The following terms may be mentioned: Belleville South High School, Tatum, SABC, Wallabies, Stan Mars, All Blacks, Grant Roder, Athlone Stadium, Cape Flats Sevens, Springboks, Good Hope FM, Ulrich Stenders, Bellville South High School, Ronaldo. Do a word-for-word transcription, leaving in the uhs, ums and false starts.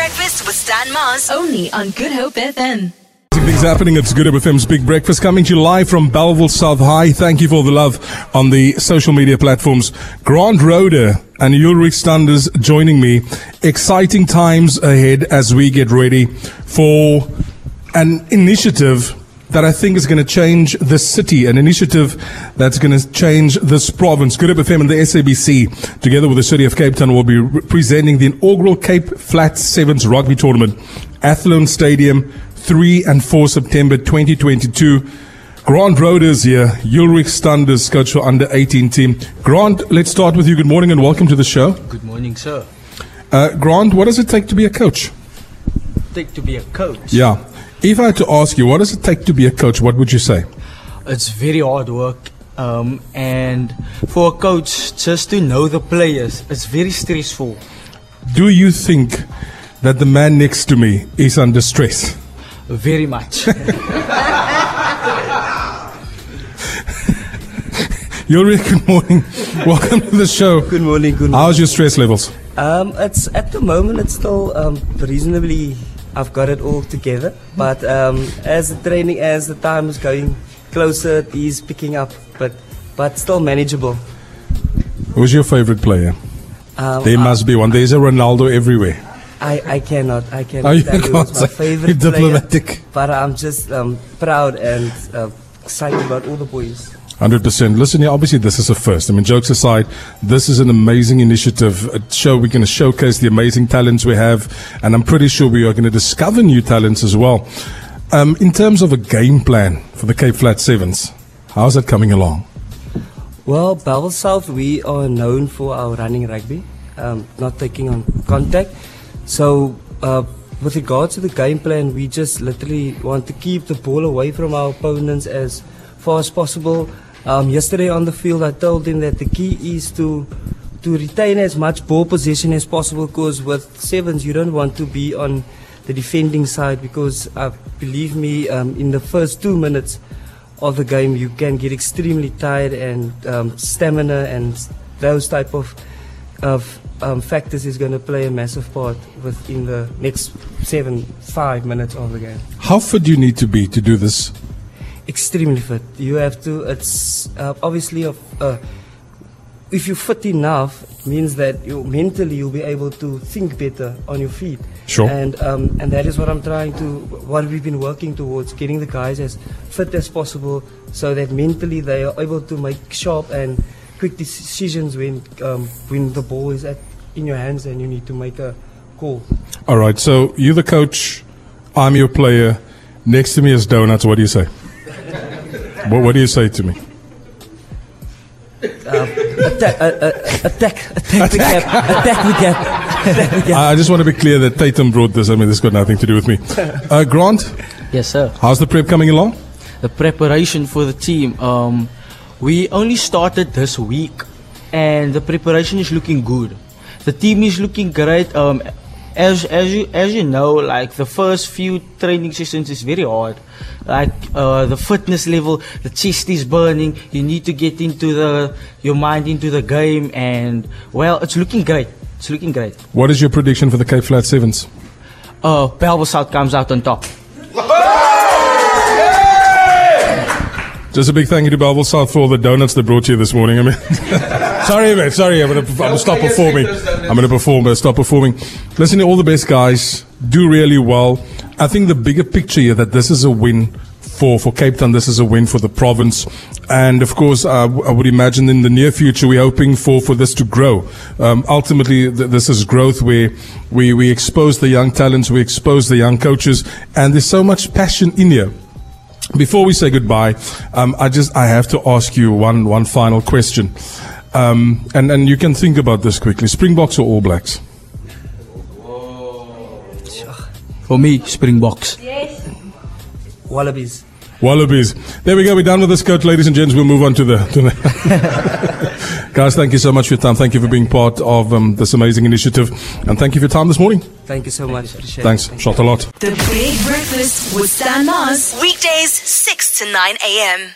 Breakfast with Stan Mars, only on Good Hope F M. Things happening. It's Good Hope F M's Big Breakfast coming to you live from Belleville South High. Thank you for the love on the social media platforms. Grant Roder and Ulrich Stenders joining me. Exciting times ahead as we get ready for an initiative that I think is going to change the city, an initiative that's going to change this province. Good Hope F M and the S A B C, together with the City of Cape Town, will be presenting the inaugural Cape Flats Sevens Rugby Tournament, Athlone Stadium, the third and fourth of September twenty twenty-two. Grant Roder's here, Ulrich Stenders, coach for under eighteen team. Grant, let's start with you. Good morning and welcome to the show. Good morning, sir. Uh, Grant, what does it take to be a coach? Take to be a coach? Yeah. If I had to ask you, what does it take to be a coach, what would you say? It's very hard work. Um, and for a coach, just to know the players, it's very stressful. Do you think that the man next to me is under stress? Very much. Ulrich, good morning. Welcome to the show. Good morning. Good morning. How's your stress levels? Um, it's at the moment it's still um, reasonably. I've got it all together, but um, as the training, as the time is going closer, it is picking up, but but still manageable. Who's your favorite player? Um, there I, must be one. There's a Ronaldo everywhere. I, I cannot, I cannot. Oh, you that can't my favorite player, diplomatic. But I'm just um, proud and uh, excited about all the boys. one hundred percent. Listen, yeah, obviously this is a first. I mean, jokes aside, this is an amazing initiative. A show we're going to showcase the amazing talents we have, and I'm pretty sure we are going to discover new talents as well. Um, in terms of a game plan for the Cape Flats Sevens, how's that coming along? Well, Belleville South, we are known for our running rugby, um, not taking on contact. So uh, with regards to the game plan, we just literally want to keep the ball away from our opponents as far as possible. Um, yesterday on the field, I told them that the key is to to retain as much ball possession as possible, because with sevens, you don't want to be on the defending side, because uh, believe me, um, in the first two minutes of the game, you can get extremely tired, and um, stamina and those type of of um, factors is going to play a massive part within the next seven, five minutes of the game. How fit do you need to be to do this? Extremely fit. You have to, it's uh, obviously, a, uh, if you're fit enough, it means that you mentally you'll be able to think better on your feet. Sure. And, um, and that is what I'm trying to, what we've been working towards, getting the guys as fit as possible so that mentally they are able to make sharp and quick decisions when um, when the ball is at, in your hands and you need to make a call. All right, so you're the coach, I'm your player, next to me is Donuts. What do you say? what, what do you say to me? Um, attack, uh, uh, attack, attack, attack the gap, attack the gap, attack the gap. I just want to be clear that Tatum brought this. I mean, this got nothing to do with me. Uh, Grant? Yes, sir. How's the prep coming along? The preparation for the team. Um, We only started this week, and the preparation is looking good. The team is looking great. Um, as as you as you know, like the first few training sessions is very hard. Like uh, the fitness level, the chest is burning. You need to get into the your mind into the game, and well, it's looking great. It's looking great. What is your prediction for the Cape Flats Sevens? Uh, Belleville South comes out on top. Just a big thank you to Belleville South for all the donuts they brought to you this morning. I mean, sorry, mate, sorry. I'm going to stop performing. I'm going to perform, but stop performing. Listen, to all the best guys. Do really well. I think the bigger picture here that this is a win for, for Cape Town. This is a win for the province. And, of course, uh, I would imagine in the near future we're hoping for, for this to grow. Um, ultimately, th- this is growth where we, we expose the young talents, we expose the young coaches, and there's so much passion in here. Before we say goodbye, um, I just I have to ask you one one final question, um, and and you can think about this quickly. Springboks or All Blacks? For me, Springboks. Yes. Wallabies. Wallabies. There we go. We're done with this, coach, ladies and gents. We'll move on to the. To the guys, thank you so much for your time. Thank you for being part of um, this amazing initiative, and thank you for your time this morning. Thank you so much. Appreciate Thanks. It. Thanks. Shot a lot. The Big Breakfast with Stan Mars. Weekdays, six to nine a.m.